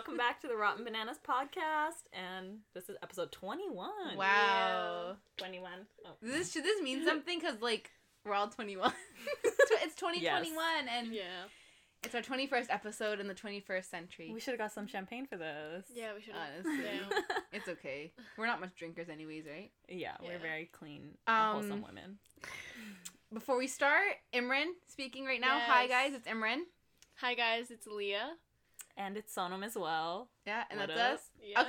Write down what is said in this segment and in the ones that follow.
Welcome back to the Rotten Bananas podcast, and this is episode 21. Wow. Yeah. 21. Oh. This means something because, like, we're all 21. It's 2021, yes. And yeah. It's our 21st episode in the 21st century. We should have got some champagne for this. Yeah, we should have. Honestly. Yeah. It's okay. We're not much drinkers anyways, right? Yeah. We're very clean and wholesome women. Before we start, Imran speaking right now. Yes. Hi, guys. It's Imran. Hi, guys. It's Aaliyah. And it's Sonam as well. Yeah, and that's us. Yeah.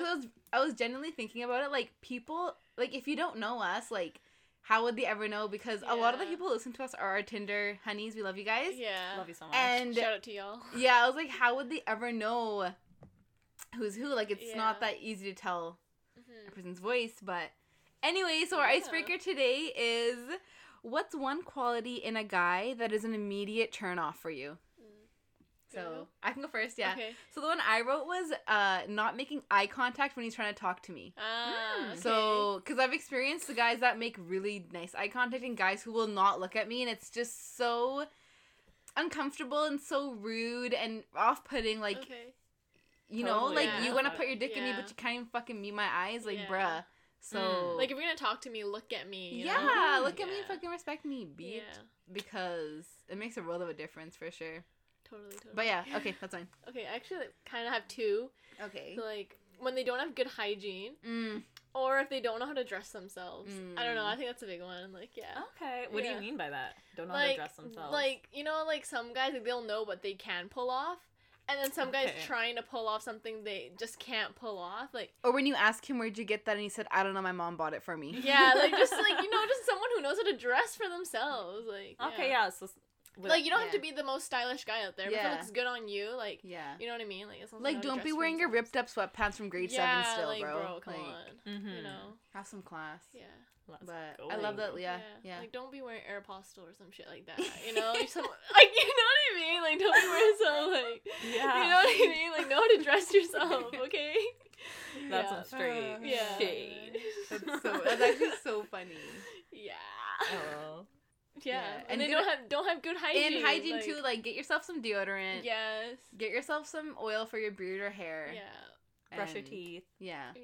I was genuinely thinking about it. Like, people, like, if you don't know us, like, how would they ever know? Because a lot of the people who listen to us are our Tinder honeys. We love you guys. Yeah. Love you so much. And shout out to y'all. Yeah, I was like, how would they ever know who's who? Like, it's not that easy to tell a person's voice. But anyway, so our icebreaker today is, what's one quality in a guy that is an immediate turn-off for you? So, I can go first, yeah. Okay. So, the one I wrote was not making eye contact when he's trying to talk to me. Okay. So, because I've experienced the guys that make really nice eye contact and guys who will not look at me, and it's just so uncomfortable and so rude and off-putting, like, you know, like, you want to put your dick in me, but you can't even fucking meet my eyes, like, bruh. So, like, if you're going to talk to me, look at me. You know? Look at me and fucking respect me, bitch. Yeah. Because it makes a world of a difference, for sure. Totally. But yeah, okay, that's fine. Okay, I actually kind of have two. Okay. So, like, when they don't have good hygiene, or if they don't know how to dress themselves. I don't know, I think that's a big one. Like, yeah. Okay, what do you mean by that? Don't know, like, how to dress themselves? Like, you know, like, some guys, like, they'll know what they can pull off, and then some guys trying to pull off something they just can't pull off. Like, or when you ask him, where'd you get that? And he said, I don't know, my mom bought it for me. Yeah, like, just, like, you know, just someone who knows how to dress for themselves. Like, okay, yeah, so... Like, you don't have to be the most stylish guy out there, but if it looks good on you, like, you know what I mean? Like, it's like, don't be wearing your ripped-up sweatpants from grade 7 still, like, bro. Come on. You know? Have some class. Yeah. But I love that, yeah. Like, don't be wearing Aeropostale or some shit like that, you know? Some, like, you know what I mean? Like, don't be wearing some, like, you know what I mean? Like, know how to dress yourself, okay? That's some straight shade. That's actually so funny. Yeah. Oh. Yeah. And they don't have good hygiene. And hygiene, like, too. Like, get yourself some deodorant. Yes. Get yourself some oil for your beard or hair. Yeah. Brush your teeth. Yeah. Yeah.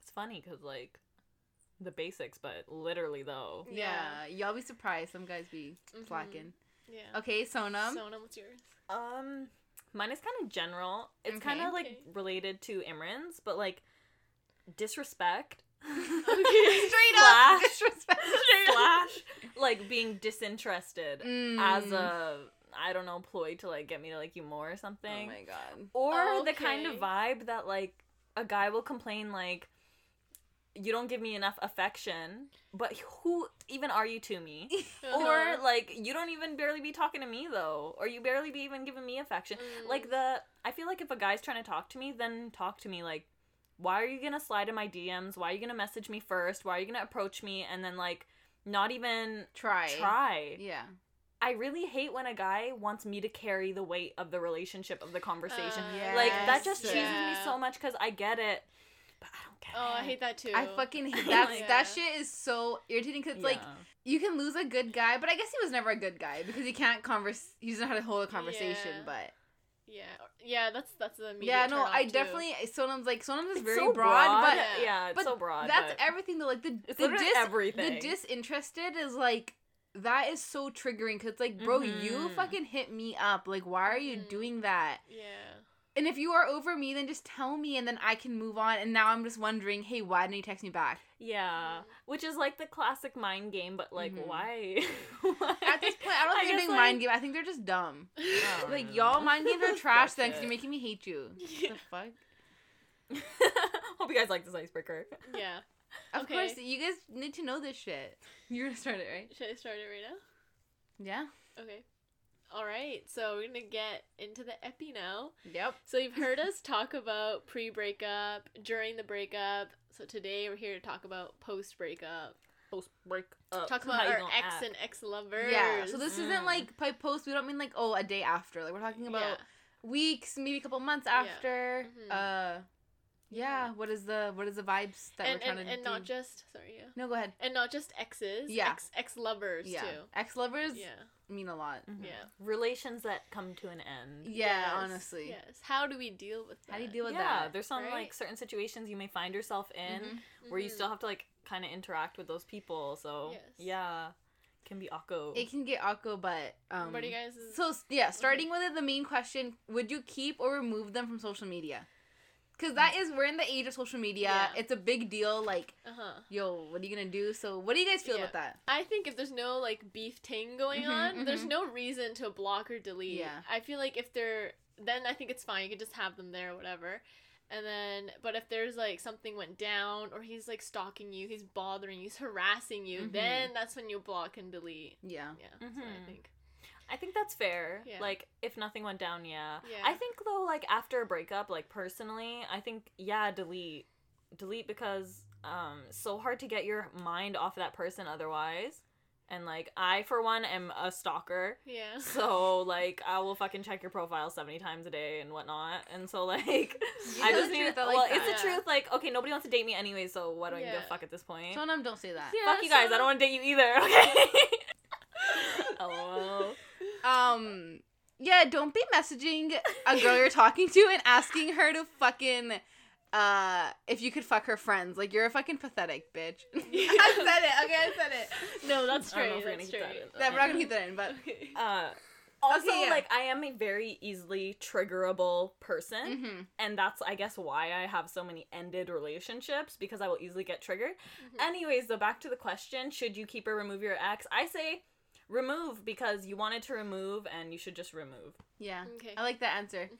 It's funny because, like, the basics, but literally, though. Yeah. Y'all be surprised. Some guys be slacking. Yeah. Okay, Sonam. Sonam, what's yours? Mine is kind of general. It's kind of, like, related to Imran's, but, like, disrespect. Okay. Straight up disrespect. Like, being disinterested as a, I don't know, ploy to, like, get me to like you more or something. Oh my god. Or the kind of vibe that, like, a guy will complain, like, you don't give me enough affection, but who even are you to me? Or, like, you don't even barely be talking to me, though. Or you barely be even giving me affection. Like, I feel like if a guy's trying to talk to me, then talk to me, like, why are you gonna slide in my DMs? Why are you gonna message me first? Why are you gonna approach me and then, like, not even try? Yeah. I really hate when a guy wants me to carry the weight of the relationship, of the conversation. Like, that just cheeses me so much because I get it, but I don't get it. Oh, I hate that too. I fucking hate that. That shit is so irritating because, like, you can lose a good guy, but I guess he was never a good guy because he can't he doesn't know how to hold a conversation, but... Yeah, that's the media. Yeah, no, I definitely. Sonam's like, Sonam's is very so broad, but yeah, it's so broad. That's everything though. Like the disinterested is like, that is so triggering because it's like, bro, you fucking hit me up. Like, why are you doing that? Yeah. And if you are over me, then just tell me, and then I can move on. And now I'm just wondering, hey, why didn't you text me back? Yeah, which is like the classic mind game, but like, why? Why? At this point, I don't think they're doing, like, mind game. I think they're just dumb. Oh, like, y'all mind games are trash. Then because you're making me hate you. Yeah. What the fuck? Hope you guys like this icebreaker. Yeah, of course. You guys need to know this shit. You're gonna start it, right? Should I start it right now? Yeah. Okay. Alright, so we're gonna get into the epi now. Yep. So you've heard us talk about pre-breakup, during the breakup, so today we're here to talk about post-breakup. Talk about our ex and ex-lovers. Yeah, so this isn't like, by post, we don't mean like, oh, a day after. Like, we're talking about weeks, maybe a couple months after. Yeah, what is the vibes that we're trying to do? And not just No, go ahead. And not just exes. Yeah. Ex lovers too. Ex lovers mean a lot. Mm-hmm. Yeah. Relations that come to an end. Yeah, honestly. Yes. How do we deal with that? How do you deal with that? Yeah, there's some like certain situations you may find yourself in where you still have to like kind of interact with those people. So can be awkward. It can get awkward, but what do you guys So yeah, starting with the main question, would you keep or remove them from social media? Because that is, we're in the age of social media. Yeah. It's a big deal. Like, yo, what are you going to do? So what do you guys feel about that? I think if there's no, like, beef ting going on, there's no reason to block or delete. Yeah. I feel like if they're, then I think it's fine. You can just have them there or whatever. And then, but if there's, like, something went down or he's, like, stalking you, he's bothering you, he's harassing you, then that's when you block and delete. Yeah. Yeah, that's what I think. I think that's fair. Yeah. Like, if nothing went down, I think, though, like, after a breakup, like, personally, I think, delete. Delete because so hard to get your mind off that person otherwise. And, like, I, for one, am a stalker. Yeah. So, like, I will fucking check your profile 70 times a day and whatnot. And so, like, I just need... It's the truth. Like, okay, nobody wants to date me anyway, so why don't you give a fuck at this point? Sonam, don't say that. Yeah, fuck you guys. I don't want to date you either, okay? LOL. Don't be messaging a girl you're talking to and asking her to fucking, if you could fuck her friends. Like, you're a fucking pathetic bitch. I said it. No, that's true. We're not gonna keep that in, but. Okay. Also, I am a very easily triggerable person, and that's, I guess, why I have so many ended relationships, because I will easily get triggered. Anyways, though, back to the question, should you keep or remove your ex? I say... remove, because you wanted to remove, and you should just remove. Yeah. Okay. I like that answer.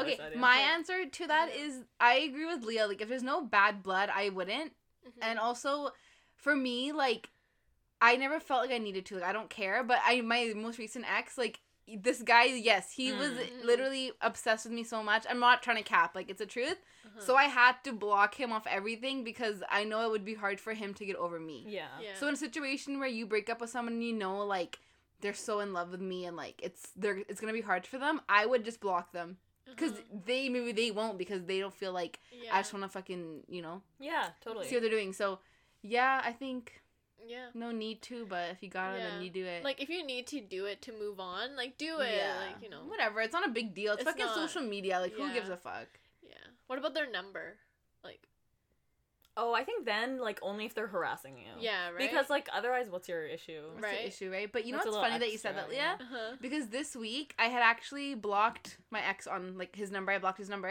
Okay, my answer to that is, I agree with Leah. Like, if there's no bad blood, I wouldn't. And also, for me, like, I never felt like I needed to. Like, I don't care. But my most recent ex, like, this guy, he was literally obsessed with me so much. I'm not trying to cap. Like, it's the truth. So I had to block him off everything because I know it would be hard for him to get over me. Yeah. So in a situation where you break up with someone and you know, like, they're so in love with me and, like, it's going to be hard for them, I would just block them. Because maybe they won't, because they don't feel like, I just want to fucking, you know. Yeah, totally. See what they're doing. So, I think... Yeah. No need to, but if you got it, then you do it. Like, if you need to do it to move on, like, do it. Yeah. Like, you know. Whatever. It's not a big deal. It's fucking social media. Like, who gives a fuck? Yeah. What about their number? Like. Oh, I think then, like, only if they're harassing you. Yeah, right? Because, like, otherwise, what's your issue? What's the issue, right? But you know what's funny that you said that, Leah? Because this week, I had actually blocked my ex on, like, his number. I blocked his number.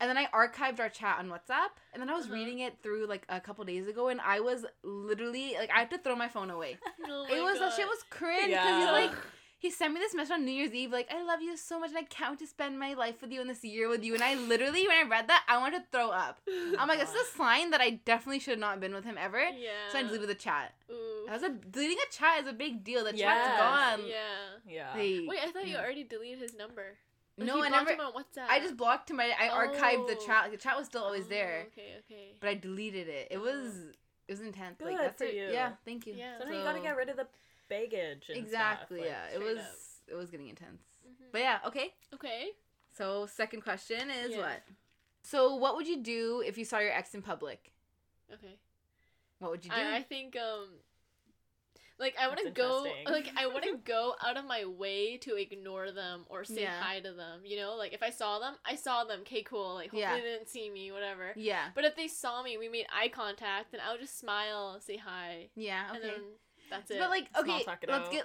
And then I archived our chat on WhatsApp, and then I was reading it through, like, a couple days ago, and I was literally, like, I had to throw my phone away. That shit was cringe, because he's like, he sent me this message on New Year's Eve, like, I love you so much, and I can't wait to spend my life with you and this year with you, and I literally, when I read that, I wanted to throw up. I'm like, this is a sign that I definitely should not have been with him ever, so I deleted the chat. Ooh. Deleting a chat is a big deal. The chat's gone. Yeah. Wait, I thought you already deleted his number. Like no, I never. Him on WhatsApp. I just blocked him. I archived the chat. Like, the chat was still always there. Okay. But I deleted it. It was intense. Good, like, that's for you. Yeah, thank you. Yeah. So you gotta get rid of the baggage. And exactly. Stuff, like, it was getting intense. Mm-hmm. But Okay. So second question is what? So what would you do if you saw your ex in public? Okay. What would you do? I think like, I wouldn't go out of my way to ignore them or say hi to them, you know? Like, if I saw them, okay, cool, like, hopefully they didn't see me, whatever. Yeah. But if they saw me, we made eye contact, and I would just smile, say hi. Yeah, okay. And then that's it. But, like, okay,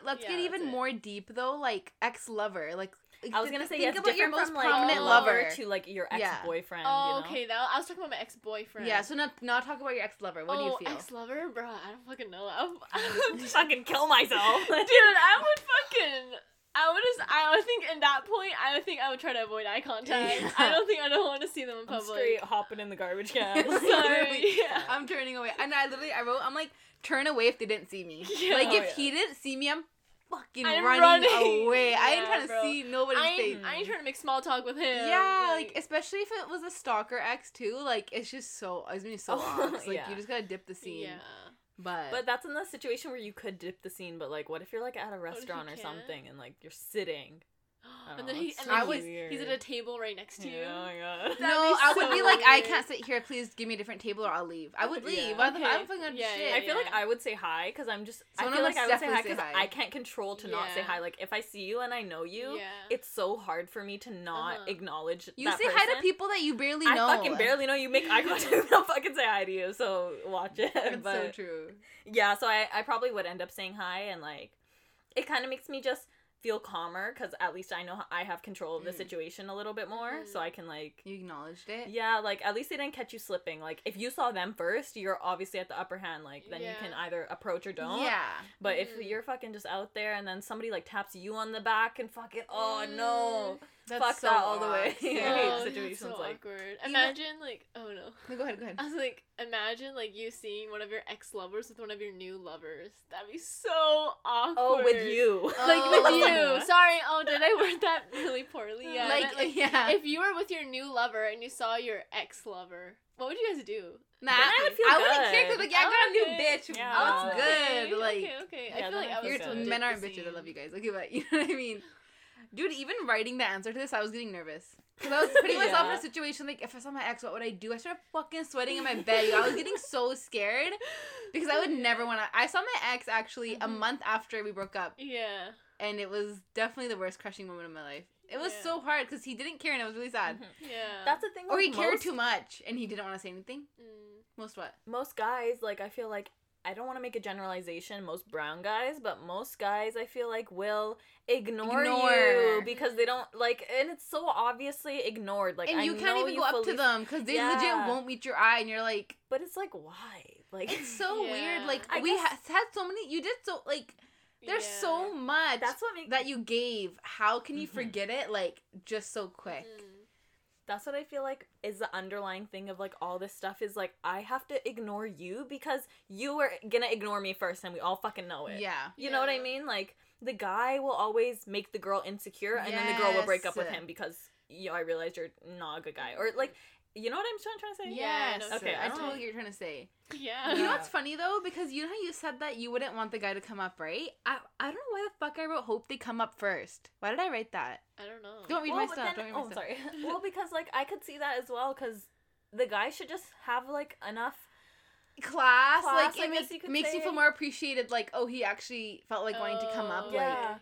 let's get even more deep, though, like, ex-lover, like... I was gonna say, think about your most prominent lover to, like, your ex-boyfriend. Oh, okay. I was talking about my ex-boyfriend. Yeah, so now talk about your ex-lover. What do you feel? Ex-lover, bro. I don't fucking know. I would fucking kill myself, dude. I think I would try to avoid eye contact. Yeah. I don't want to see them in public. I'm straight hopping in the garbage can. Sorry. Yeah. I'm turning away, and I wrote, turn away if they didn't see me. Yeah. Like, if he didn't see me, I'm running away. Yeah, I ain't trying to see nobody's face. I ain't trying to make small talk with him. Yeah, like, especially if it was a stalker ex too. Like, it's so obvious. Like, you just gotta dip the scene. Yeah. But that's in the situation where you could dip the scene. But, like, what if you're, like, at a restaurant or something and, like, you're sitting And then he's at a table right next to you. Oh my god. I would be like, I can't sit here. Please give me a different table or I'll leave. I would leave. Yeah. Okay. I'm fucking shit. I feel like I would say hi because I'm just. So I feel like I would say hi because I can't control to not say hi. Like if I see you and I know you, it's so hard for me to not acknowledge. You say hi to people that you barely know. I fucking barely know. You make eye contact with me, I'll fucking say hi to you. So watch it. It's so true. Yeah. So I probably would end up saying hi, and like it kind of makes me just feel calmer because at least I know I have control of the situation a little bit more, so I can like you acknowledged it. Yeah, like at least they didn't catch you slipping. Like if you saw them first, you're obviously at the upper hand. Like then you can either approach or don't. Yeah. But if you're fucking just out there and then somebody like taps you on the back and fucking oh no, that's fuck so that all odd. The way. I hate situations that's so like awkward. Imagine like oh no. No, go ahead. I was like imagine like you seeing one of your ex lovers with one of your new lovers. That'd be so awkward. Oh, with you. Like with you. Sorry, oh, did I word that really poorly? Yeah. Like, yeah. If you were with your new lover and you saw your ex-lover, what would you guys do? Nah, I would feel I good. Wouldn't care because, like, I got a new bitch. Yeah. Oh, it's good. Like, okay. Yeah, I feel like I was good. Men aren't bitches. I love you guys. Okay, but you know what I mean? Dude, even writing the answer to this, I was getting nervous. Because I was putting myself in a situation, like, if I saw my ex, what would I do? I started fucking sweating in my bed. I was getting so scared because I would never want to. I saw my ex, actually, a month after we broke up. Yeah. And it was definitely the worst crushing moment of my life. It was so hard because he didn't care and it was really sad. Mm-hmm. Yeah. That's the thing. Or he cared too much and he didn't want to say anything. Mm. Most what? Most guys, like, I feel like, I don't want to make a generalization, most brown guys, but most guys, I feel like, will ignore you because they don't, like, and it's so obviously ignored. Like, and you can't even go up to them because they legit won't meet your eye and you're like. But it's like, why? Like, it's so weird. Like, we had so many, you did so, like. There's so much that's what that you gave. How can you forget it, like, just so quick? Mm. That's what I feel like is the underlying thing of, like, all this stuff is, like, I have to ignore you because you were gonna ignore me first and we all fucking know it. Yeah. You know what I mean? Like, the guy will always make the girl insecure and then the girl will break up with him because, yo, I realized you're not a good guy. Or, like, you know what I'm trying to say? Yes. Yeah, okay. I totally know what you're trying to say. Yeah. You know what's funny, though? Because you know how you said that you wouldn't want the guy to come up, right? I don't know why the fuck I wrote hope they come up first. Why did I write that? I don't know. Don't read my stuff. Oh, sorry. Well, because, like, I could see that as well because the guy should just have, like, enough class. Like, it makes you feel more appreciated. Like, oh, he actually felt like wanting to come up. Yeah. Like,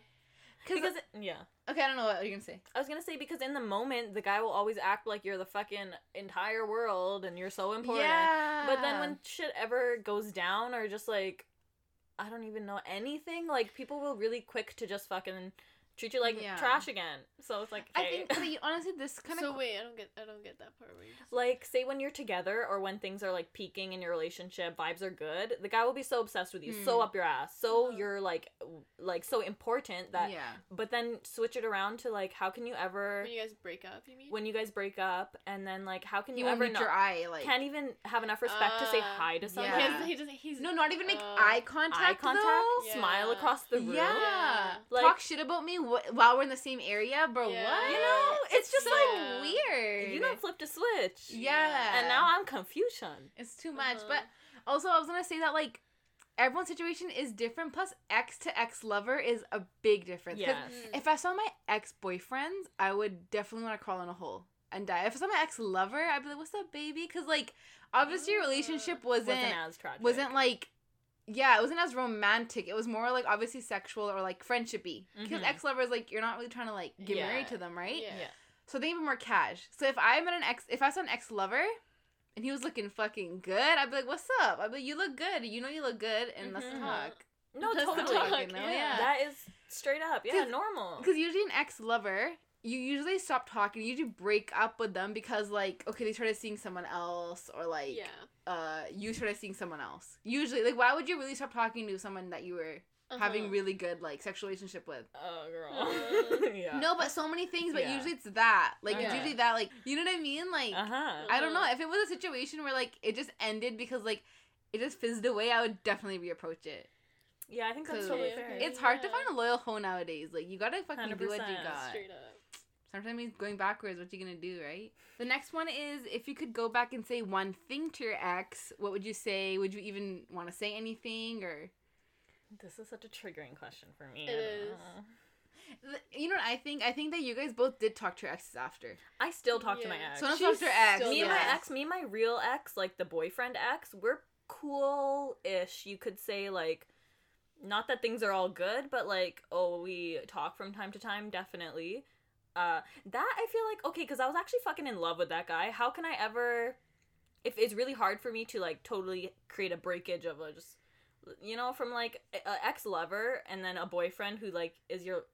because okay, I don't know what you're gonna say. I was gonna say because in the moment, the guy will always act like you're the fucking entire world and you're so important. Yeah. But then when shit ever goes down or just like, I don't even know anything, like people will really quick to just fucking treat you like trash again. So it's like, hey. I think, honestly, this kind of. So wait, I don't get that part. Like, say when you're together or when things are like peaking in your relationship, vibes are good. The guy will be so obsessed with you, so up your ass, so you're like so important that. Yeah. But then switch it around to like, how can you ever? When you guys break up, you mean? When you guys break up, and then like, how can you ever? Your eye, like, can't even have enough respect to say hi to someone. Yeah. Not even make eye contact. Yeah. Smile across the room. Yeah. Like, talk shit about me. While we're in the same area, bro, what? You know, it's just so weird. You don't flip the switch. Yeah. And now I'm confusion. It's too much. But also, I was gonna say that, like, everyone's situation is different. Plus, ex to ex lover is a big difference. Yes. If I saw my ex boyfriends, I would definitely want to crawl in a hole and die. If I saw my ex lover, I'd be like, what's up, baby? Because, like, obviously, your relationship wasn't as tragic. Wasn't like. Yeah, it wasn't as romantic. It was more, like, obviously sexual or, like, friendship-y. Because ex-lovers, like, you're not really trying to, like, get married to them, right? Yeah. So they even more cash. So if I saw an ex-lover and he was looking fucking good, I'd be like, what's up? I'd be like, you look good. You know you look good. And let's talk. No, totally. Talk, you know? Yeah. That is straight up. Yeah, normal. Because usually an ex-lover, you usually stop talking. You usually break up with them because, like, okay, they started seeing someone else or, like, you started seeing someone else. Usually, like, why would you really stop talking to someone that you were having really good, like, sexual relationship with? Oh, girl. No, but so many things, but usually it's that. Like, it's usually that, like, you know what I mean? Like, I don't know. If it was a situation where, like, it just ended because, like, it just fizzed away, I would definitely reapproach it. Yeah, I think that's totally fair. It's hard to find a loyal hoe nowadays. Like, you gotta fucking do what you got. Straight up. Sometimes means going backwards. What you gonna do, right? The next one is, if you could go back and say one thing to your ex, what would you say? Would you even want to say anything? Or this is such a triggering question for me. It is. You know what I think? I think that you guys both did talk to your exes after. I still talk to my ex. Sonam talks to her ex. Me and my real ex, like the boyfriend ex, we're cool-ish. You could say, like, not that things are all good, but, like, oh, we talk from time to time, definitely. That, I feel like, okay, because I was actually fucking in love with that guy. How can I ever... If it's really hard for me to, like, totally create a breakage of a just... You know, from, like, an ex-lover and then a boyfriend who, like,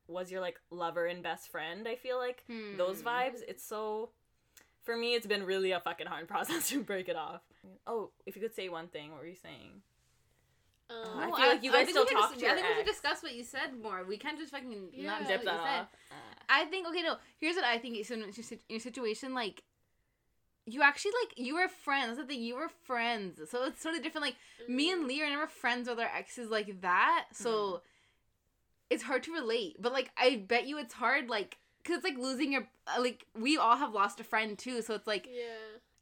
was your, like, lover and best friend, I feel like. Those vibes, it's so... For me, it's been really a fucking hard process to break it off. Oh, if you could say one thing, what were you saying? I feel like you guys still talk to your ex. I think we should discuss what you said more. We can't just fucking not dip that off. I think, okay, no, here's what I think. So in your situation, like, you actually, like, you were friends. That's the thing. You were friends. So it's sort of different. Like, me and Lee are never friends with our exes like that. So it's hard to relate. But, like, I bet you it's hard, like, because it's, like, losing your, like, we all have lost a friend, too. So it's, like. Yeah.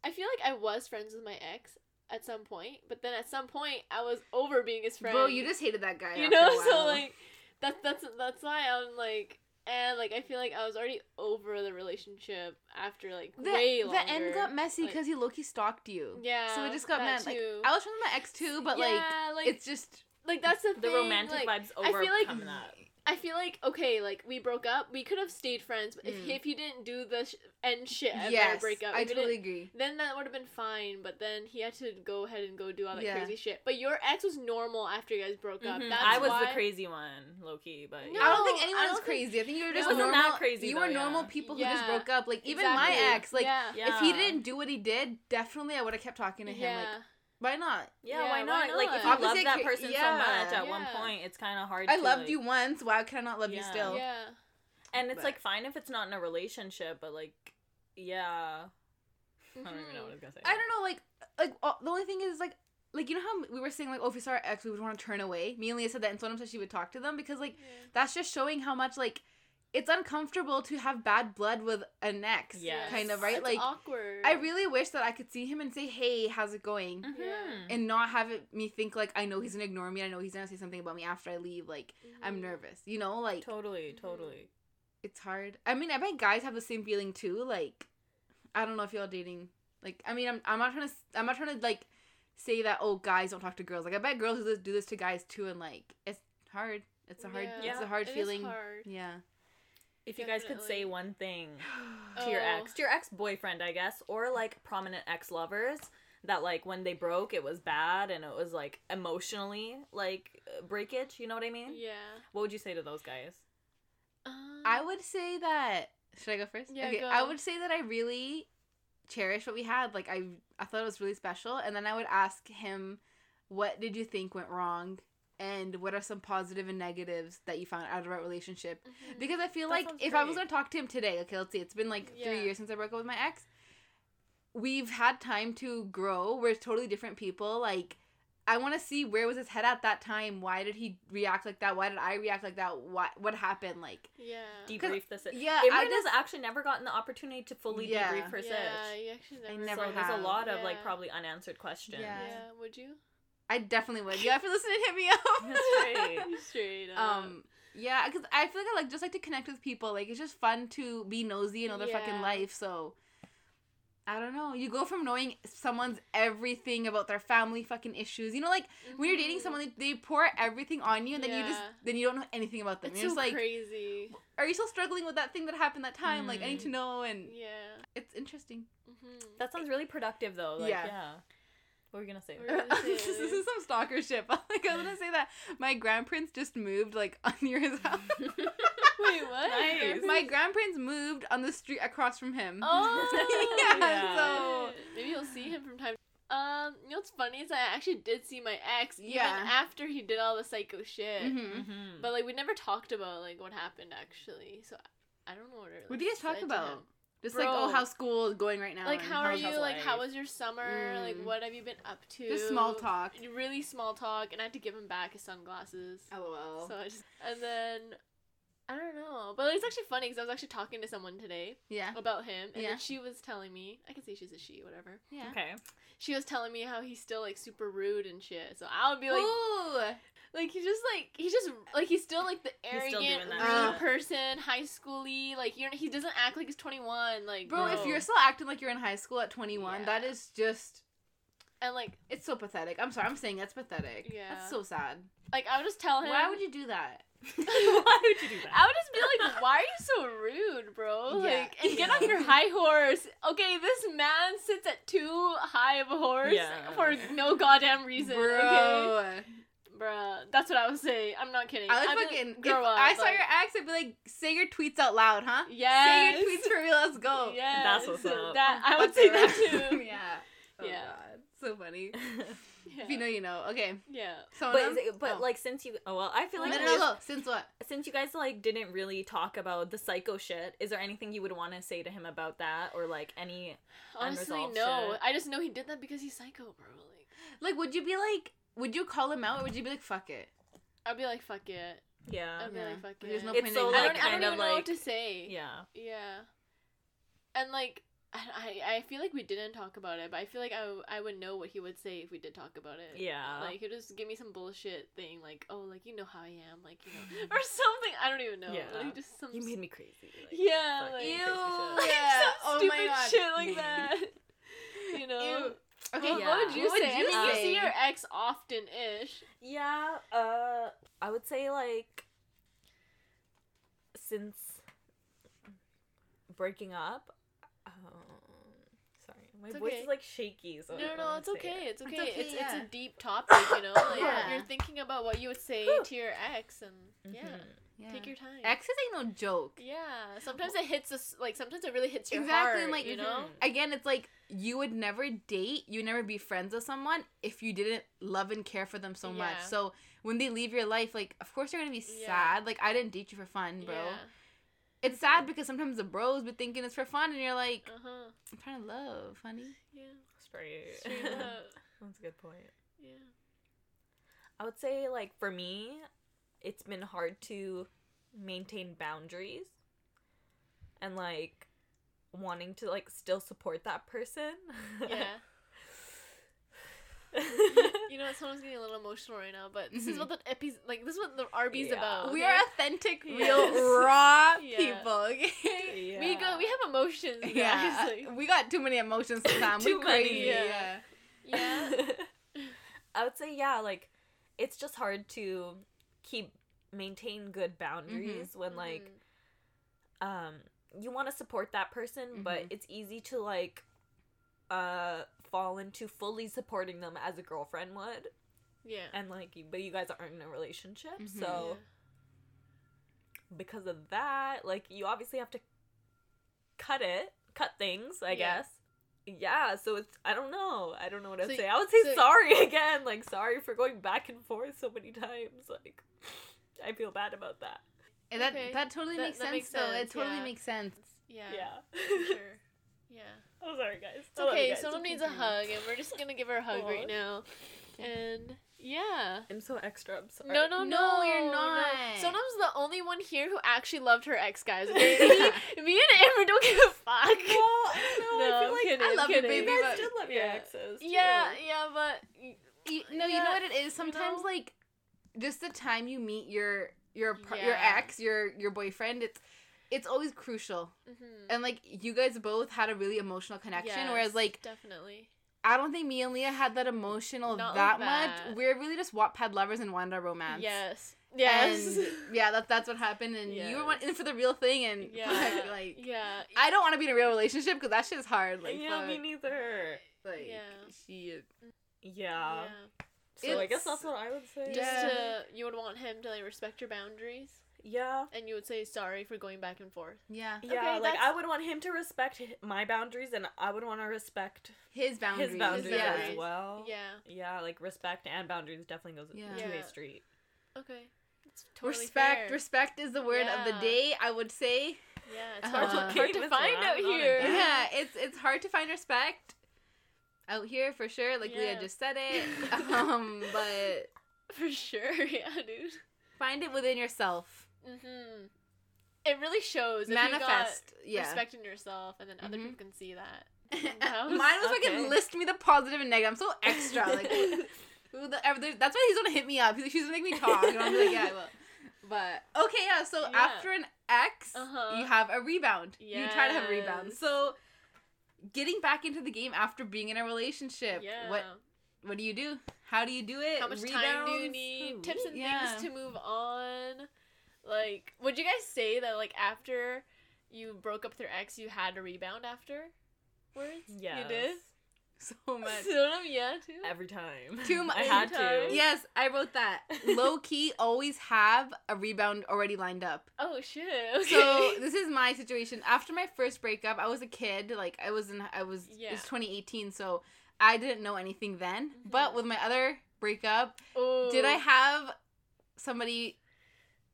I feel like I was friends with my ex at some point. But then at some point, I was over being his friend. Bro, you just hated that guy. You know? So, like, that's why I'm, like. And, like, I feel like I was already over the relationship after, like, way longer. The end got messy because, like, he low-key stalked you. Yeah. So it just got mad. Like, I was friends with my ex, too, but, like, it's just... Like, that's the thing. The romantic vibes overcome that. I feel like, okay, like, we broke up. We could have stayed friends, but if you didn't do the end shit after I break up... I totally agree. Then that would have been fine, but then he had to go ahead and go do all that crazy shit. But your ex was normal after you guys broke up. That's I was the crazy one, low-key, but... No, I don't think anyone's crazy. I think you were just normal... Crazy, you were normal people who just broke up. Like, even my ex, like, if he didn't do what he did, definitely I would have kept talking to him, like... Why not? Yeah, why not? Like, if you obviously love that person so much at one point, it's kind of hard to... I loved you once, why can I not love you still? Yeah. And it's, like, fine if it's not in a relationship, but, like, I don't even know what I was going to say. I don't know, like the only thing is, like, you know how we were saying, like, oh, if we saw our ex, we would want to turn away? Me and Leah said that, and Sonam said she would talk to them, because, like, that's just showing how much, like... It's uncomfortable to have bad blood with an ex, kind of, right? It's like awkward. I really wish that I could see him and say, hey, how's it going? And not have me think, like, I know he's going to ignore me. I know he's going to say something about me after I leave. Like, I'm nervous, you know? Like, Totally. It's hard. I mean, I bet guys have the same feeling, too. Like, I don't know if y'all dating. Like, I mean, I'm not trying to, like, say that, oh, guys don't talk to girls. Like, I bet girls do this to guys, too. And, like, it's hard. It's a hard, it's a hard feeling. It is hard. Yeah. If you guys could say one thing to your ex, to your ex-boyfriend, I guess, or, like, prominent ex-lovers that, like, when they broke, it was bad and it was, like, emotionally, like, breakage, you know what I mean? Yeah. What would you say to those guys? I would say that... Should I go first? Yeah, okay, go. I would say that I really cherish what we had. Like, I thought it was really special. And then I would ask him, what did you think went wrong? And what are some positive and negatives that you found out of our relationship? Because I feel that, like, if I was going to talk to him today, okay, let's see, it's been, like, 3 years since I broke up with my ex. We've had time to grow. We're totally different people. Like, I want to see where was his head at that time. Why did he react like that? Why did I react like that? What happened? Like, debrief this. Yeah, Imran has actually never gotten the opportunity to fully debrief her. Yeah, actually never. So there's a lot of, like, probably unanswered questions. Yeah. Would you? I definitely would. You have to listen and hit me up. That's straight up. Yeah, because I feel like I just like to connect with people. Like, it's just fun to be nosy and know their fucking life. So, I don't know. You go from knowing someone's everything about their family fucking issues. You know, like, when you're dating someone, they pour everything on you, and then you don't know anything about them. It's so crazy. Are you still struggling with that thing that happened that time? Like, I need to know. And it's interesting. That sounds really productive, though. Like, yeah. What were you going to say? This is some stalker shit. Like, I was going to say that my grandparents just moved, like, near his house. Wait, what? Nice. My grandparents moved on the street across from him. Oh! So... Maybe you'll see him from time to time. You know what's funny is I actually did see my ex even after he did all the psycho shit. But, like, we never talked about, like, what happened, actually. So, I don't know what it was. What do you guys talk about? Just, bro, like, oh, how's school going right now? Like, how are you? Like, how was your summer? Like, what have you been up to? Just small talk. Really small talk. And I had to give him back his sunglasses. LOL. So I just... And then, I don't know. But it's actually funny because I was actually talking to someone today. Yeah. About him. And then she was telling me... I can say she's a she, whatever. Yeah. Okay. She was telling me how he's still, like, super rude and shit. So I would be like... Ooh! Like, he's just, like, he's still, like, the arrogant person, high school-y, like, you're, he doesn't act like he's 21, like, bro, if you're still acting like you're in high school at 21, that is just, and, like, it's so pathetic. I'm sorry, I'm saying that's pathetic. Yeah. That's so sad. Like, I would just tell him. Why would you do that? Why would you do that? I would just be like, why are you so rude, bro? Yeah. Like, and get off your high horse. Okay, this man sits at too high of a horse for no goddamn reason, bro. Okay? Bruh, that's what I was saying. I'm not kidding. I would fucking, like, grow up. I saw your ex, I'd be like, say your tweets out loud, huh? Yeah. Say your tweets for real, let's go. Yeah. That's what's up. That, I would say that too. Yeah. Oh, yeah. God. So funny. Yeah. If you know, you know. Okay. Yeah. So but like, since you... Oh, well, I feel like... No. Since what? Since you guys, like, didn't really talk about the psycho shit, is there anything you would want to say to him about that? Or, like, any unresolved shit? Honestly, no. I just know he did that because he's psycho, bro. Like, would you be like... Would you call him out or would you be like, fuck it? I'd be like, fuck it. Yeah. I'd be like, fuck it. There's no point in it. I don't even know what to say. Yeah. Yeah. And, like... I feel like we didn't talk about it, but I feel like I would know what he would say if we did talk about it. Yeah. Like, he'd just give me some bullshit thing, like, oh, like, you know how I am, like, you know, or something. I don't even know. Yeah. Like, just some... You made me crazy. Like, yeah. Like, ew. Like, yeah. Some stupid shit like that. You know? Ew. Okay, well, yeah. What would you say? I mean, you see your ex often-ish. Yeah, I would say, like, since breaking up, my voice is, like, shaky. So no, it's okay. It's okay. It's a deep topic, you know? Like, you're thinking about what you would say to your ex, and take your time. Exes ain't no joke. Yeah. Sometimes it hits us, like, sometimes it really hits your heart, and, like, you know? Again, it's like, you would never date, you would never be friends with someone if you didn't love and care for them so much. So when they leave your life, like, of course you're gonna be sad. Like, I didn't date you for fun, bro. Yeah. It's sad because sometimes the bros be thinking it's for fun, and you're like, I'm trying to love, honey. Yeah. Straight up. That's a good point. Yeah. I would say, like, for me, it's been hard to maintain boundaries and, like, wanting to, like, still support that person. Yeah. You know, someone's getting a little emotional right now, but this is what the RB's about. We are authentic, real, raw people. Okay? Yeah. We have emotions. Guys. Yeah, like, we got too many emotions sometimes. We're crazy. Yeah. I would say like, it's just hard to maintain good boundaries when like, you want to support that person, but it's easy to like, fall into fully supporting them as a girlfriend would. Yeah. And, like, but you guys aren't in a relationship, so because of that, like, you obviously have to cut things, I guess. Yeah, so it's, I don't know what I'd say. I would say sorry again, like, sorry for going back and forth so many times, like, I feel bad about that. And that totally makes sense, though. It totally makes sense. Yeah. Yeah. For sure. Yeah. Oh, sorry, guys. It's okay. Someone needs a hug, and we're just gonna give her a hug right now. And I'm so extra. I'm sorry. No, you're not. No. Sonam's the only one here who actually loved her ex, guys. Okay? me and Amber don't give a fuck. No, I feel like kidding, I love you, baby. You guys did love your exes. Too. Yeah, but you know what it is. Sometimes, like, just the time you meet your ex, your boyfriend, it's always crucial. And, like, you guys both had a really emotional connection, whereas, like... Definitely. I don't think me and Leah had that emotional much. We're really just Wattpad lovers and wanted our romance. Yes. And, that's what happened, and you were in for the real thing, and, like... Yeah. I don't want to be in a real relationship, because that shit is hard, like... Yeah, me neither. Like, shit. Yeah. So, I guess that's what I would say. You would want him to, like, respect your boundaries? Yeah. And you would say sorry for going back and forth. Yeah. Yeah, okay, like, I would want him to respect my boundaries, and I would want to respect... His boundaries as well. Yeah. Yeah, like, respect and boundaries definitely goes a two-way street. Okay. It's totally fair. Respect is the word of the day, I would say. Yeah, it's hard to find out here. Yeah, it's hard to find respect out here, for sure. Like, Leah just said it. But... For sure, dude. Find it within yourself. It really shows. Manifest, respecting yourself, and then other people can see that. Mine was fucking list me the positive and negative. I'm so extra. Like, That's why he's gonna hit me up. He's like, she's gonna make me talk. And I'm like, yeah, I will. But okay, yeah. So yeah. After an ex, you have a rebound. Yes. You try to have a rebound. So getting back into the game after being in a relationship. Yeah. What do you do? How do you do it? How much time do you need? Tips and things to move on. Like, would you guys say that, like, after you broke up with your ex, you had a rebound afterwards? Yeah. You did? So much. Sonam, yeah, too? Every time. Too much. I had to. Yes, I wrote that. Low-key, always have a rebound already lined up. Oh, shit. Okay. So, this is my situation. After my first breakup, I was a kid. Like, it was 2018, so I didn't know anything then. Mm-hmm. But with my other breakup, did I have somebody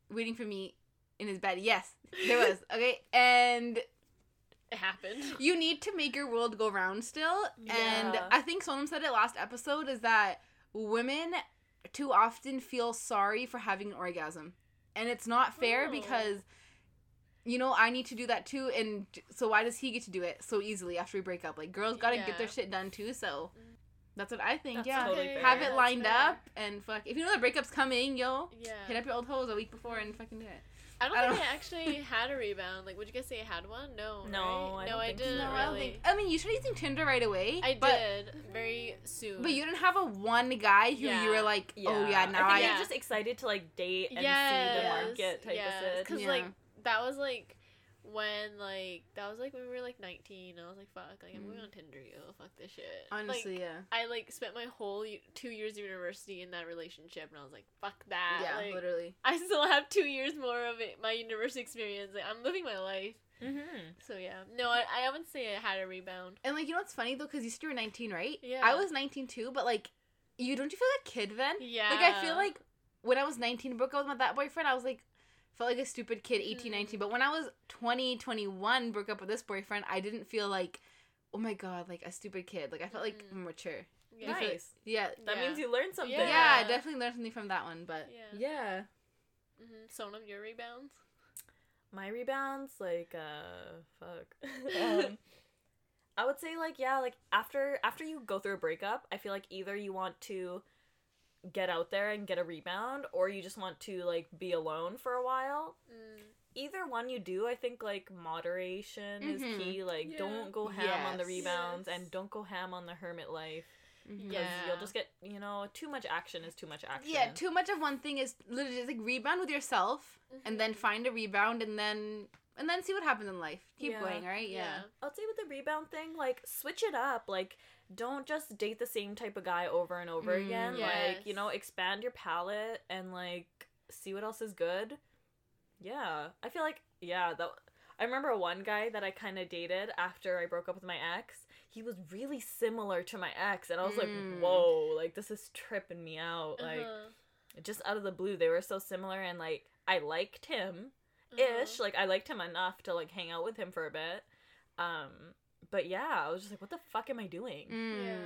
waiting for me in his bed? Yes, there was. Okay, and it happened. You need to make your world go round still. Yeah. And I think Sonam said it last episode, is that women too often feel sorry for having an orgasm. And it's not fair because, you know, I need to do that too. And so why does he get to do it so easily after we break up? Like, girls gotta get their shit done too, so that's what I think. That's totally fair. Have it lined up and fuck. If you know that breakup's coming, hit up your old hoes a week before and fucking do it. I don't think I actually had a rebound. Like, would you guys say I had one? No, right? I didn't. No, really. I don't think. I mean, you started using Tinder right away. I did very soon. But you didn't have a one guy who you were like, now I think you're just excited to like date and see the market type of shit. Because like that was like. When we were, like, 19, I was, like, fuck, like, I'm going on Tinder, yo, fuck this shit. Honestly, like, yeah. I, like, spent my whole 2 years of university in that relationship, and I was, like, fuck that. Yeah, like, literally. I still have 2 years more of it, my university experience. Like, I'm living my life. Mm-hmm. So, yeah. No, I wouldn't say I had a rebound. And, like, you know what's funny, though? Because you still were 19, right? Yeah. I was 19, too, but, like, don't you feel that kid then? Yeah. Like, I feel like when I was 19 and broke up with that boyfriend, I was, like, felt like a stupid kid, 18, 19. But when I was 20, 21, broke up with this boyfriend, I didn't feel like, oh my god, like a stupid kid. Like, I felt like mature. Yeah. Nice. Like, yeah. That means you learned something. Yeah. I definitely learned something from that one, but yeah. Mm-hmm. So one of your rebounds? My rebounds? Like, fuck. I would say, like, yeah, like, after you go through a breakup, I feel like either you want to get out there and get a rebound, or you just want to, like, be alone for a while. Either one you do, I think, like, moderation is key. Like, don't go ham on the rebounds and don't go ham on the hermit life. Because you'll just get, you know, too much action is too much action. Yeah, too much of one thing is literally just, like, rebound with yourself and then find a rebound and then see what happens in life. Keep going, right? Yeah. I'll say with the rebound thing, like, switch it up. Like, don't just date the same type of guy over and over again. Yes. Like, you know, expand your palette and, like, see what else is good. Yeah. I feel like, I remember one guy that I kind of dated after I broke up with my ex. He was really similar to my ex. And I was like, whoa, like, this is tripping me out. Like, just out of the blue, they were so similar. And, like, I liked him-ish. Like, I liked him enough to, like, hang out with him for a bit. But yeah, I was just like, what the fuck am I doing?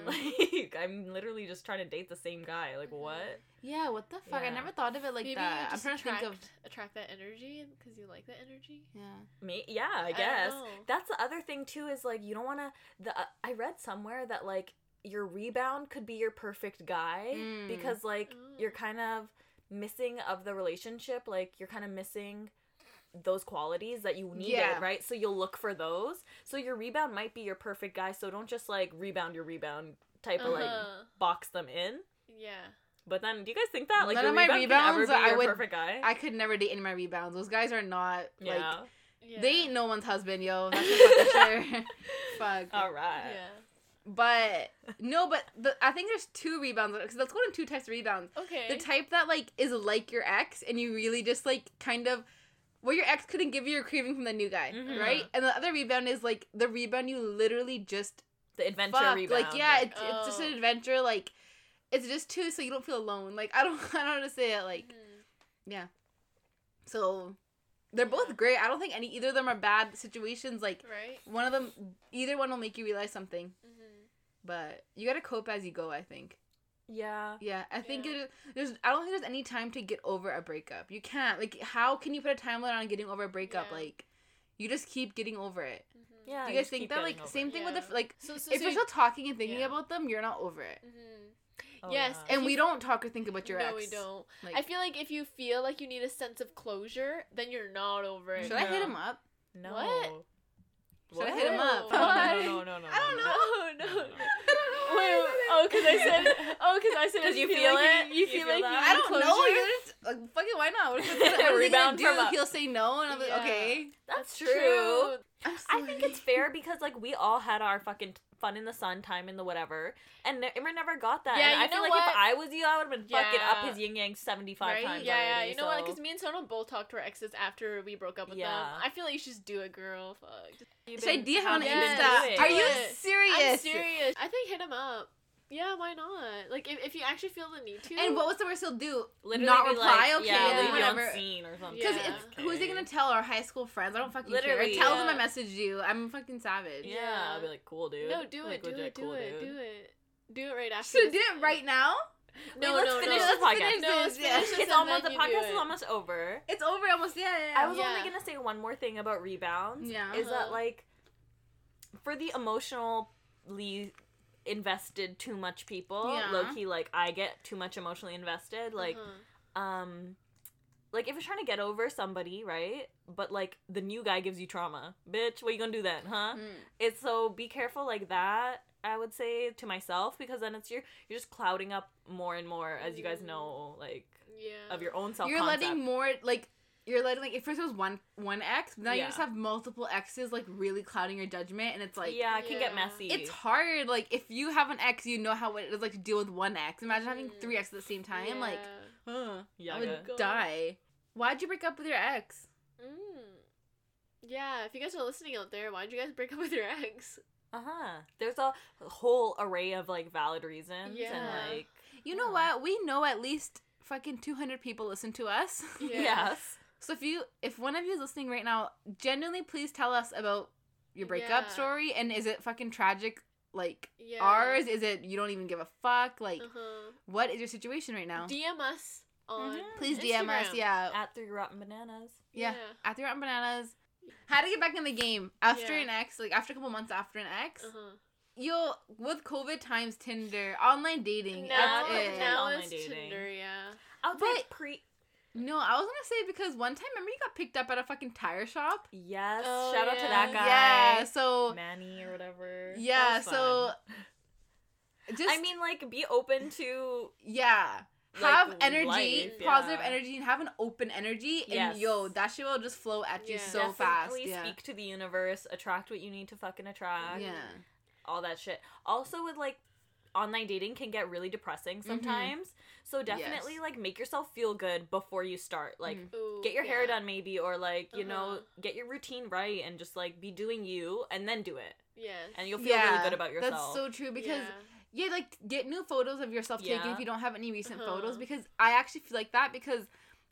Like, I'm literally just trying to date the same guy. Like, what? Yeah, what the fuck? Yeah. I never thought of it like maybe that. I'm trying to think of attract that energy because you like that energy. Yeah. Yeah, I guess. That's the other thing too, is like, you don't want to. I read somewhere that, like, your rebound could be your perfect guy because, like, you're kind of missing of the relationship. Like, you're kind of missing those qualities that you needed, right? So you'll look for those. So your rebound might be your perfect guy, so don't just, like, rebound your rebound type of, like, box them in. Yeah. But then, do you guys think that? Like, none of my rebounds, perfect guy? I could never date any of my rebounds. Those guys are not, like, they ain't no one's husband, yo. That's for sure. Fuck. All right. Yeah. But, no, but I think there's two rebounds. Because let's go into two types of rebounds. Okay. The type that, like, is like your ex, and you really just, like, kind of, well, your ex couldn't give you your craving from the new guy, right? And the other rebound is, like, the rebound you literally just the adventure fucked. Rebound. Like, yeah, it's just an adventure. Like, it's just two, so you don't feel alone. Like, I don't know how to say it. Like, yeah. So, they're both great. I don't think either of them are bad situations. Like, right? Either one will make you realize something. Mm-hmm. But you gotta cope as you go, I think. Yeah. Yeah, I think I don't think there's any time to get over a breakup. You can't. Like, how can you put a timeline on getting over a breakup? Yeah. Like, you just keep getting over it. Mm-hmm. Yeah. Do you guys think that, like, same thing with the, like, so if you're still talking and thinking about them, you're not over it. Mm-hmm. Oh, yes. Yeah. And we don't talk or think about your ex. No, we don't. Like, I feel like if you feel like you need a sense of closure, then you're not over it. Should I hit him up? No. What? Should I hit him up? No. I don't know. Oh, because I said... Because you feel like it? You feel like that? You need closure? I don't know. You're just... Like, fuck it, why not? What rebound do? He'll say no, and I'll be like, okay. That's true. I think it's fair because, like, we all had our fucking... fun in the sun, time in the whatever, and Imran never got that. Yeah, and I feel like if I was you, I would have been fucking up his yin yang 75 times. Yeah, you know what? Because me and Sonam both talked to our exes after we broke up with them. I feel like you should just do it, girl. Fuck. It's idea on Insta. Are you serious? I'm serious. I think hit him up. Yeah, why not? Like, if you actually feel the need to. And what was the worst he'll do? Literally not reply? Like, okay, whatever. Unseen or something. Because who's he going to tell? Our high school friends? I don't fucking care. Tell them I messaged you. I'm fucking savage. Yeah, I'll be like, cool, dude. No, do it. Do it right after. So do it right now? No, let's finish this podcast. The podcast is almost over. It's over almost, I was only going to say one more thing about rebounds. Yeah. Is that, like, for the emotionally... invested too much people low-key, like I get too much emotionally invested, like like if you're trying to get over somebody, right, but like the new guy gives you trauma, bitch, what you gonna do then, huh? It's so be careful like that, I would say to myself, because then it's you're just clouding up more and more, as you guys know, like of your own self-concept. You're letting, at first it was one ex, now you just have multiple exes, like, really clouding your judgment, and it's, like... Yeah, it can get messy. It's hard. Like, if you have an ex, you know how it is, like, to deal with one ex. Imagine having three exes at the same time. Yeah. Like, I would die. Why'd you break up with your ex? Yeah, if you guys are listening out there, why'd you guys break up with your ex? There's a whole array of, like, valid reasons, and, like... You know what? We know at least fucking 200 people listen to us. Yes. So if one of you is listening right now, genuinely please tell us about your breakup story, and is it fucking tragic like ours? Is it you don't even give a fuck? Like, what is your situation right now? DM us on please Instagram. DM us, at 3rottenbananas. At 3rottenbananas. How to get back in the game after an ex, like after a couple months after an ex. You'll, with COVID times, Tinder, online dating. Now it's Tinder, I'll say pre... No, I was gonna say, because one time, remember you got picked up at a fucking tire shop? Yes. Oh, shout out to that guy. Yeah, so... Manny or whatever. Yeah, so... Just... I mean, like, be open to... Yeah. Like, have energy, life, positive energy, and have an open energy, and that shit will just flow at you so fast. Definitely speak to the universe, attract what you need to fucking attract. Yeah. All that shit. Also with, like, online dating can get really depressing sometimes. So definitely, like, make yourself feel good before you start. Like, get your hair done maybe, or, like, you know, get your routine right and just, like, be doing you, and then do it. Yes. And you'll feel really good about yourself. That's so true, because... Yeah, like, get new photos of yourself taken if you don't have any recent photos, because I actually feel like that, because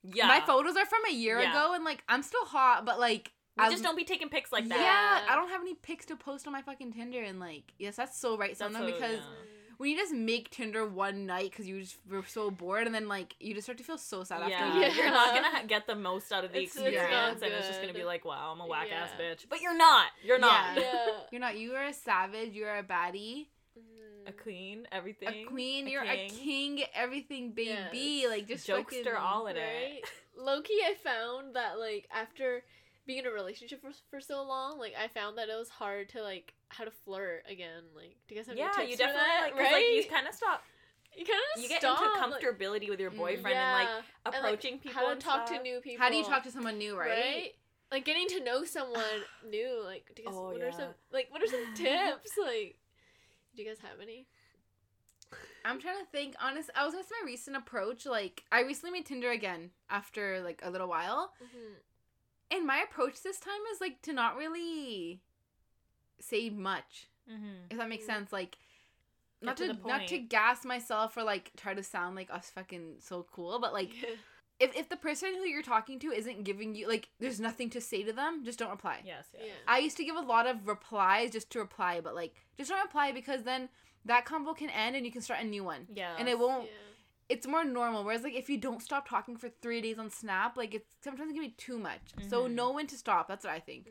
my photos are from a year ago, and, like, I'm still hot, but, like... You just don't be taking pics like that. Yeah, I don't have any pics to post on my fucking Tinder, and, like, yes, that's so right, Sonam, because when you just make Tinder one night because you just were so bored, and then, like, you just start to feel so sad after that. You're not gonna get the most out of the experience, and it's just gonna be like, wow, I'm a whack-ass bitch. But you're not! You're not. You're not. You are a savage. You are a baddie. A queen, everything. A queen, you're a king, everything, baby. Yes. Like, just jokester, fucking, all in it. Low-key, I found that, like, after... being in a relationship for so long, like, I found that it was hard to, like, how to flirt again. Like, do you guys have any tips for that? Like, right? Like, you kind of stop. You get into comfortability with your boyfriend and, like, approaching and, like, people. How to talk to new people. How do you talk to someone new, right? Like, getting to know someone new. Like, do you guys, what are some tips? Like, do you guys have any? I'm trying to think. Honestly, I was going to say my recent approach. Like, I recently made Tinder again after, like, a little while. And my approach this time is, like, to not really say much, if that makes sense. Like, not to gas myself or, like, try to sound like us fucking so cool, but, like, if the person who you're talking to isn't giving you, like, there's nothing to say to them, just don't reply. Yes, yeah. I used to give a lot of replies just to reply, but, like, just don't reply, because then that combo can end and you can start a new one. Yeah. And it won't... Yeah. It's more normal, whereas, like, if you don't stop talking for 3 days on Snap, like, it's sometimes it can be too much. So know when to stop. That's what I think.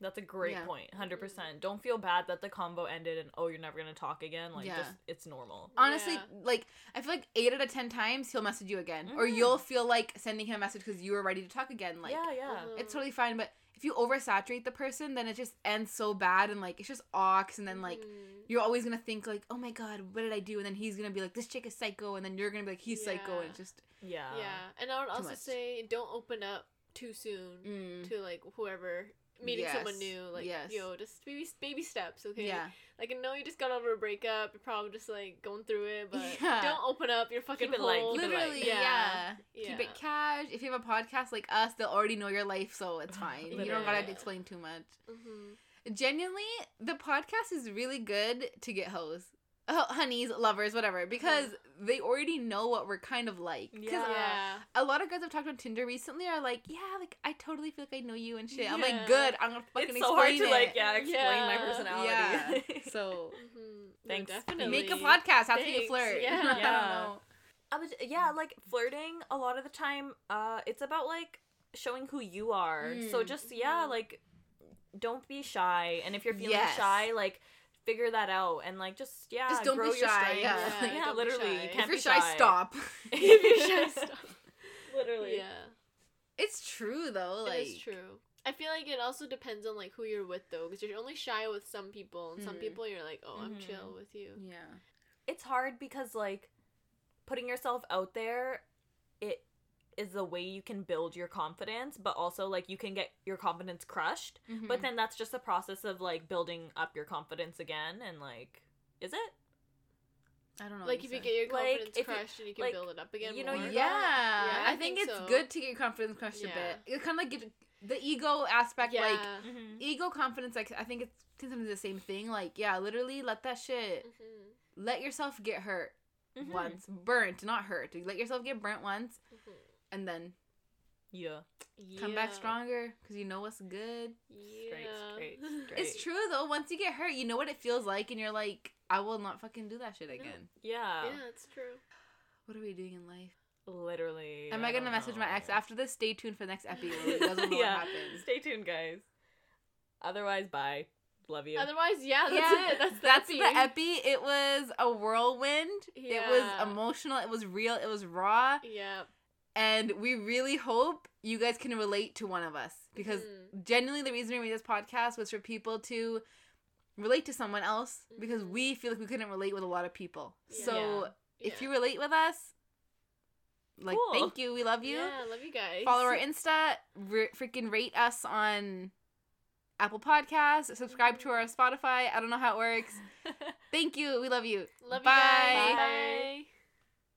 That's a great point. 100%. Don't feel bad that the combo ended and, oh, you're never going to talk again. Like, just, it's normal. Honestly, like, I feel like 8 out of 10 times he'll message you again. Mm. Or you'll feel like sending him a message because you were ready to talk again. Like, it's totally fine. But if you oversaturate the person, then it just ends so bad. And, like, it's just awks. And then, like, you're always going to think, like, oh, my God, what did I do? And then he's going to be like, this chick is psycho. And then you're going to be like, he's psycho. And it's just And I would also say don't open up too soon to, like, whoever... meeting someone new, like, yo, just baby steps, okay? Yeah. Like, I know you just got over a breakup, you're probably just, like, going through it, but don't open up your fucking whole... Literally, keep it cash. If you have a podcast like us, they'll already know your life, so it's fine. You don't gotta explain too much. Mm-hmm. Genuinely, the podcast is really good to get hoes. Honeys, lovers, whatever, because they already know what we're kind of like. A lot of guys I've talked on Tinder recently are like, like, I totally feel like I know you and shit. I'm like, good, I'm gonna fucking explain it. It's so hard to, like, explain my personality. So, thanks. No, definitely. Make a podcast, how to make a flirt. I don't know. Like, flirting, a lot of the time, it's about, like, showing who you are. So just, like, don't be shy, and if you're feeling shy, like, figure that out and, like, just, just don't grow be your strength. Literally. You can't be shy. Stop. If you're shy, stop. Literally. Yeah. It's true, though. Like, it is true. I feel like it also depends on, like, who you're with, though, because you're only shy with some people, and some people you're like, oh, I'm chill with you. Yeah. It's hard because, like, putting yourself out there, it is the way you can build your confidence, but also, like, you can get your confidence crushed, but then that's just a process of, like, building up your confidence again, and, like, is it? I don't know. Like, if you get your confidence crushed and you can, like, build it up again, you know, more. I think it's good to get your confidence crushed a bit. It's kind of like the ego aspect, like, ego, confidence, like, I think it's sometimes the same thing, like, literally let that shit, let yourself get hurt once, burnt, not hurt, let yourself get burnt once, and then come back stronger because you know what's good. Straight. It's true, though. Once you get hurt, you know what it feels like, and you're like, I will not fucking do that shit again. Yeah, it's true. What are we doing in life? Literally. Am I going to message my ex after this? Stay tuned for the next episode. It doesn't know what happens. Stay tuned, guys. Otherwise, bye. Love you. Otherwise, that's it. That's the epi. It was a whirlwind. Yeah. It was emotional. It was real. It was raw. Yeah. And we really hope you guys can relate to one of us, because genuinely the reason we made this podcast was for people to relate to someone else, because we feel like we couldn't relate with a lot of people. So if you relate with us, like, thank you. We love you. Yeah, love you guys. Follow our Insta. Freaking rate us on Apple Podcasts. Subscribe to our Spotify. I don't know how it works. Thank you. We love you. Love you guys. Bye.